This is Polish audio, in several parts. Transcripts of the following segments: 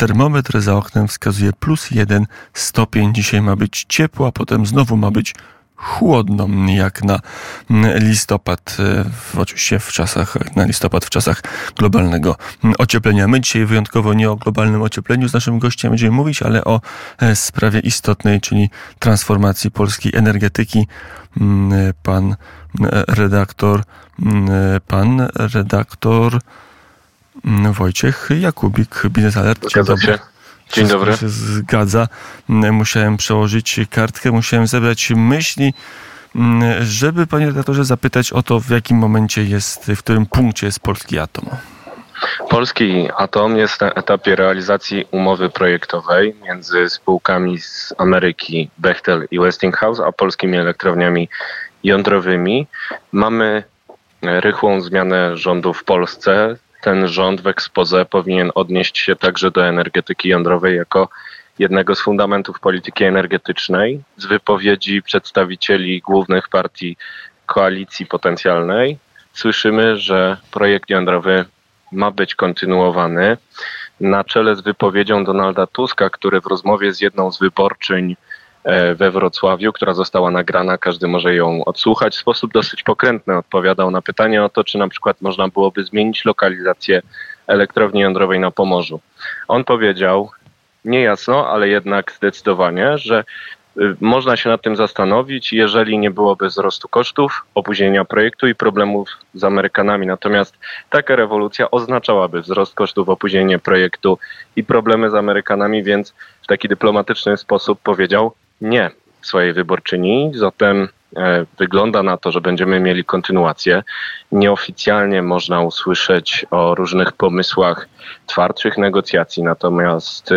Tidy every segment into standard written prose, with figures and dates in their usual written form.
Termometr za oknem wskazuje +1 stopień. Dzisiaj ma być ciepło, a potem znowu ma być chłodno, jak na listopad, oczywiście w czasach globalnego ocieplenia. My dzisiaj wyjątkowo nie o globalnym ociepleniu z naszym gościem będziemy mówić, ale o sprawie istotnej, czyli transformacji polskiej energetyki. Pan redaktor Wojciech Jakóbik, Biznes Alert. Dzień dobry. Wszystko się zgadza. Musiałem przełożyć kartkę, musiałem zebrać myśli, żeby, panie redaktorze, zapytać o to, w jakim momencie jest, w którym punkcie jest polski atom. Polski atom jest na etapie realizacji umowy projektowej między spółkami z Ameryki Bechtel i Westinghouse, a polskimi elektrowniami jądrowymi. Mamy rychłą zmianę rządu w Polsce. Ten rząd w exposé powinien odnieść się także do energetyki jądrowej jako jednego z fundamentów polityki energetycznej. Z wypowiedzi przedstawicieli głównych partii koalicji potencjalnej słyszymy, że projekt jądrowy ma być kontynuowany. Na czele z wypowiedzią Donalda Tuska, który w rozmowie z jedną z wyborczyń we Wrocławiu, która została nagrana, każdy może ją odsłuchać, w sposób dosyć pokrętny odpowiadał na pytanie o to, czy na przykład można byłoby zmienić lokalizację elektrowni jądrowej na Pomorzu. On powiedział, niejasno, ale jednak zdecydowanie, że można się nad tym zastanowić, jeżeli nie byłoby wzrostu kosztów, opóźnienia projektu i problemów z Amerykanami. Natomiast taka rewolucja oznaczałaby wzrost kosztów, opóźnienie projektu i problemy z Amerykanami, więc w taki dyplomatyczny sposób powiedział nie swojej wyborczyni, zatem wygląda na to, że będziemy mieli kontynuację. Nieoficjalnie można usłyszeć o różnych pomysłach twardszych negocjacji, natomiast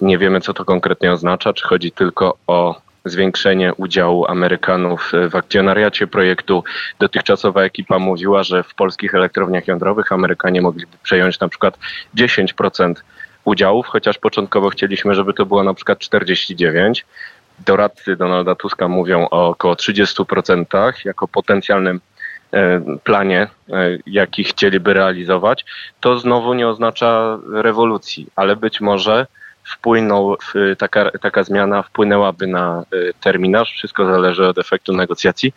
nie wiemy, co to konkretnie oznacza, czy chodzi tylko o zwiększenie udziału Amerykanów w akcjonariacie projektu. Dotychczasowa ekipa mówiła, że w polskich elektrowniach jądrowych Amerykanie mogliby przejąć na przykład 10% udziałów, chociaż początkowo chcieliśmy, żeby to było na przykład 49%. Doradcy Donalda Tuska mówią o około 30% jako potencjalnym planie, jaki chcieliby realizować. To znowu nie oznacza rewolucji, ale być może taka zmiana wpłynęłaby na terminarz. Wszystko zależy od efektu negocjacji.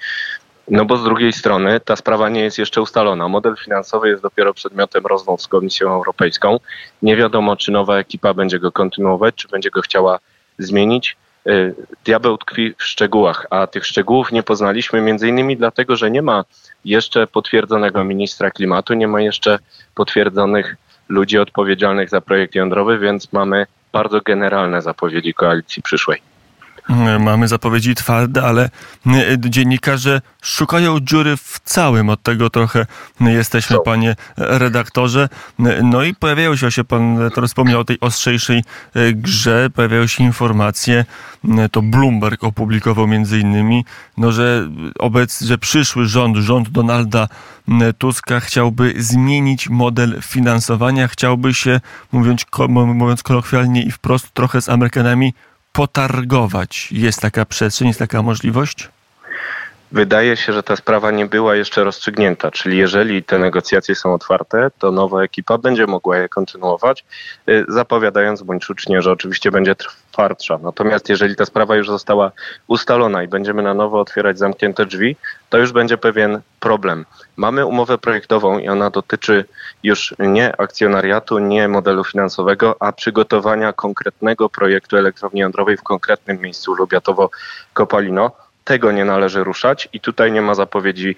No bo z drugiej strony ta sprawa nie jest jeszcze ustalona. Model finansowy jest dopiero przedmiotem rozmów z Komisją Europejską. Nie wiadomo, czy nowa ekipa będzie go kontynuować, czy będzie go chciała zmienić. Diabeł tkwi w szczegółach, a tych szczegółów nie poznaliśmy m.in. dlatego, że nie ma jeszcze potwierdzonego ministra klimatu, nie ma jeszcze potwierdzonych ludzi odpowiedzialnych za projekt jądrowy, więc mamy bardzo generalne zapowiedzi koalicji przyszłej. Mamy zapowiedzi twarde, ale dziennikarze szukają dziury w całym. Od tego trochę jesteśmy, panie redaktorze. No i pojawiają się, pan redaktor wspomniał o tej ostrzejszej grze, pojawiają się informacje, to Bloomberg opublikował między innymi, no, że przyszły rząd Donalda Tuska chciałby zmienić model finansowania, chciałby się, mówiąc kolokwialnie i wprost, trochę z Amerykanami potargować. Jest taka przestrzeń, jest taka możliwość? Wydaje się, że ta sprawa nie była jeszcze rozstrzygnięta, czyli jeżeli te negocjacje są otwarte, to nowa ekipa będzie mogła je kontynuować, zapowiadając buńczucznie, że oczywiście będzie twardsza. Natomiast jeżeli ta sprawa już została ustalona i będziemy na nowo otwierać zamknięte drzwi, to już będzie pewien problem. Mamy umowę projektową i ona dotyczy już nie akcjonariatu, nie modelu finansowego, a przygotowania konkretnego projektu elektrowni jądrowej w konkretnym miejscu Lubiatowo-Kopalino. Tego nie należy ruszać i tutaj nie ma zapowiedzi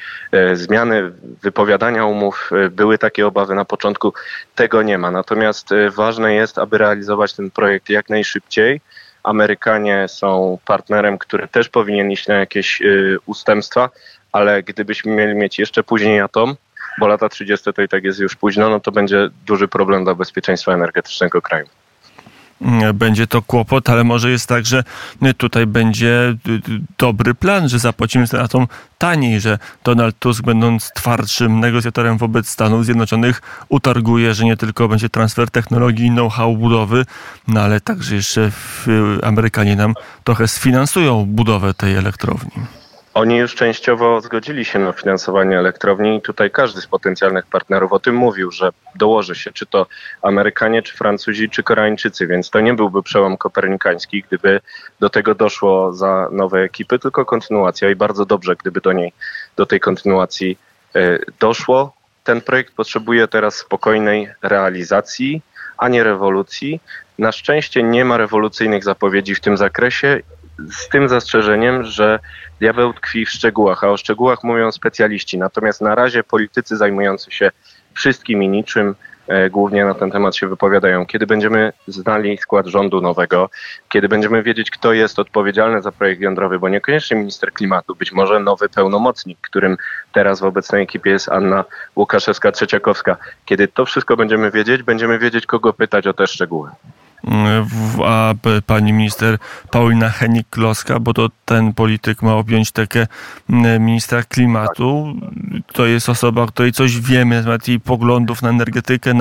zmiany, wypowiadania umów. Były takie obawy na początku, tego nie ma. Natomiast ważne jest, aby realizować ten projekt jak najszybciej. Amerykanie są partnerem, który też powinien iść na jakieś ustępstwa, ale gdybyśmy mieli mieć jeszcze później atom, bo lata 30 to i tak jest już późno, no to będzie duży problem dla bezpieczeństwa energetycznego kraju. Będzie to kłopot, ale może jest tak, że tutaj będzie dobry plan, że zapłacimy za atom taniej, że Donald Tusk, będąc twardszym negocjatorem wobec Stanów Zjednoczonych, utarguje, że nie tylko będzie transfer technologii i know-how budowy, no ale także jeszcze Amerykanie nam trochę sfinansują budowę tej elektrowni. Oni już częściowo zgodzili się na finansowanie elektrowni i tutaj każdy z potencjalnych partnerów o tym mówił, że dołoży się czy to Amerykanie, czy Francuzi, czy Koreańczycy, więc to nie byłby przełom kopernikański, gdyby do tego doszło za nowe ekipy, tylko kontynuacja i bardzo dobrze, gdyby do tej kontynuacji doszło. Ten projekt potrzebuje teraz spokojnej realizacji, a nie rewolucji. Na szczęście nie ma rewolucyjnych zapowiedzi w tym zakresie, z tym zastrzeżeniem, że diabeł tkwi w szczegółach, a o szczegółach mówią specjaliści. Natomiast na razie politycy zajmujący się wszystkim i niczym głównie na ten temat się wypowiadają. Kiedy będziemy znali skład rządu nowego, kiedy będziemy wiedzieć, kto jest odpowiedzialny za projekt jądrowy, bo niekoniecznie minister klimatu, być może nowy pełnomocnik, którym teraz w obecnej ekipie jest Anna Łukaszewska-Trzeciakowska. Kiedy to wszystko będziemy wiedzieć, kogo pytać o te szczegóły. A pani minister Paulina Henik-Kloska, bo to ten polityk ma objąć tekę ministra klimatu. To jest osoba, o której coś wiemy na temat jej poglądów na energetykę,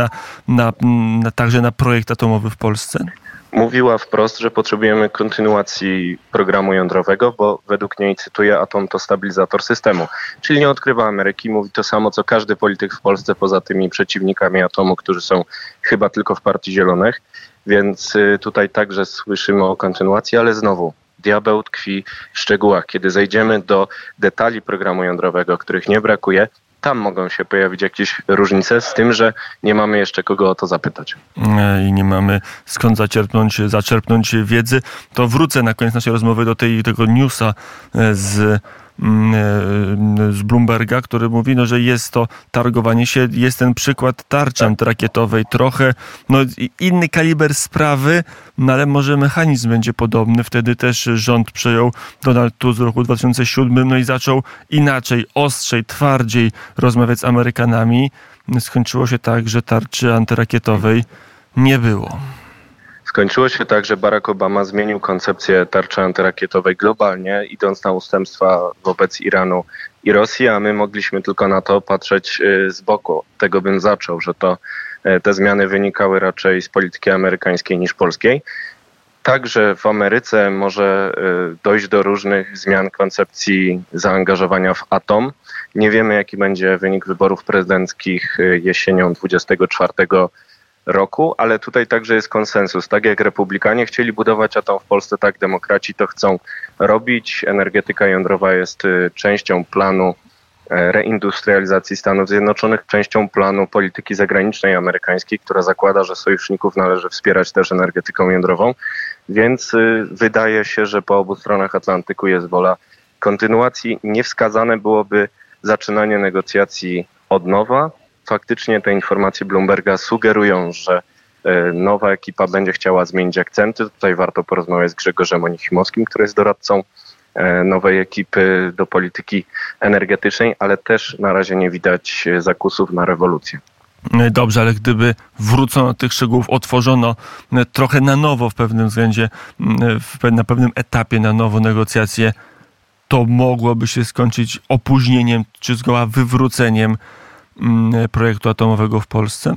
także na projekt atomowy w Polsce? Mówiła wprost, że potrzebujemy kontynuacji programu jądrowego, bo według niej, cytuję, atom to stabilizator systemu. Czyli nie odkrywa Ameryki, mówi to samo, co każdy polityk w Polsce, poza tymi przeciwnikami atomu, którzy są chyba tylko w Partii Zielonych. Więc tutaj także słyszymy o kontynuacji, ale znowu diabeł tkwi w szczegółach. Kiedy zejdziemy do detali programu jądrowego, których nie brakuje, tam mogą się pojawić jakieś różnice, z tym, że nie mamy jeszcze kogo o to zapytać. I nie mamy skąd zaczerpnąć wiedzy. To wrócę na koniec naszej rozmowy do tego newsa z Bloomberga, który mówi, że jest to targowanie się, jest ten przykład tarczy antyrakietowej, trochę inny kaliber sprawy, ale może mechanizm będzie podobny. Wtedy też rząd przejął Donald Tusk w roku 2007 i zaczął inaczej, ostrzej, twardziej rozmawiać z Amerykanami. Skończyło się tak, że tarczy antyrakietowej nie było. Skończyło się tak, że Barack Obama zmienił koncepcję tarczy antyrakietowej globalnie, idąc na ustępstwa wobec Iranu i Rosji, a my mogliśmy tylko na to patrzeć z boku. Od tego bym zaczął, że te zmiany wynikały raczej z polityki amerykańskiej niż polskiej. Także w Ameryce może dojść do różnych zmian koncepcji zaangażowania w atom. Nie wiemy, jaki będzie wynik wyborów prezydenckich jesienią 2024 roku, ale tutaj także jest konsensus. Tak jak republikanie chcieli budować atom w Polsce, tak demokraci to chcą robić. Energetyka jądrowa jest częścią planu reindustrializacji Stanów Zjednoczonych, częścią planu polityki zagranicznej amerykańskiej, która zakłada, że sojuszników należy wspierać też energetyką jądrową. Więc wydaje się, że po obu stronach Atlantyku jest wola kontynuacji. Niewskazane byłoby zaczynanie negocjacji od nowa. Faktycznie te informacje Bloomberga sugerują, że nowa ekipa będzie chciała zmienić akcenty. Tutaj warto porozmawiać z Grzegorzem Onichimowskim, który jest doradcą nowej ekipy do polityki energetycznej, ale też na razie nie widać zakusów na rewolucję. Dobrze, ale gdyby wrócono do tych szczegółów, otworzono trochę na nowo w pewnym względzie, na pewnym etapie na nowo negocjacje, to mogłoby się skończyć opóźnieniem czy zgoła wywróceniem projektu atomowego w Polsce?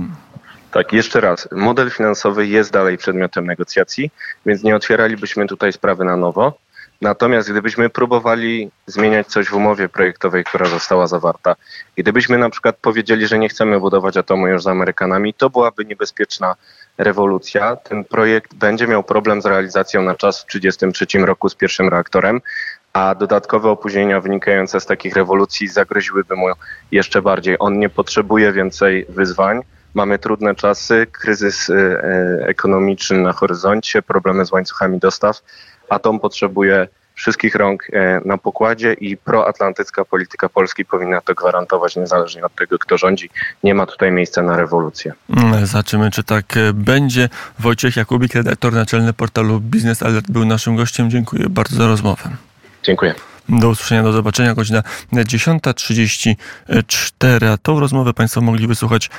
Tak, jeszcze raz. Model finansowy jest dalej przedmiotem negocjacji, więc nie otwieralibyśmy tutaj sprawy na nowo. Natomiast gdybyśmy próbowali zmieniać coś w umowie projektowej, która została zawarta, gdybyśmy na przykład powiedzieli, że nie chcemy budować atomu już z Amerykanami, to byłaby niebezpieczna rewolucja. Ten projekt będzie miał problem z realizacją na czas w 1933 roku z pierwszym reaktorem, a dodatkowe opóźnienia wynikające z takich rewolucji zagroziłyby mu jeszcze bardziej. On nie potrzebuje więcej wyzwań. Mamy trudne czasy, kryzys ekonomiczny na horyzoncie, problemy z łańcuchami dostaw. Atom potrzebuje wszystkich rąk na pokładzie i proatlantycka polityka Polski powinna to gwarantować, niezależnie od tego, kto rządzi. Nie ma tutaj miejsca na rewolucję. Zobaczymy, czy tak będzie. Wojciech Jakóbik, redaktor naczelny portalu Biznes Alert, był naszym gościem. Dziękuję bardzo za rozmowę. Dziękuję. Do usłyszenia, do zobaczenia. Godzina 10:34. A tą rozmowę Państwo mogli wysłuchać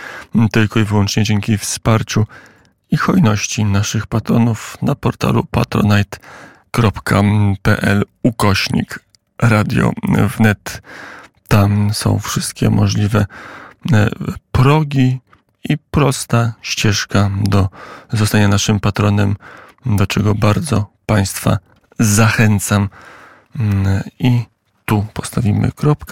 tylko i wyłącznie dzięki wsparciu i hojności naszych patronów na portalu patronite.pl /radio wnet. Tam są wszystkie możliwe progi i prosta ścieżka do zostania naszym patronem, do czego bardzo Państwa zachęcam. I Tu postawimy kropkę.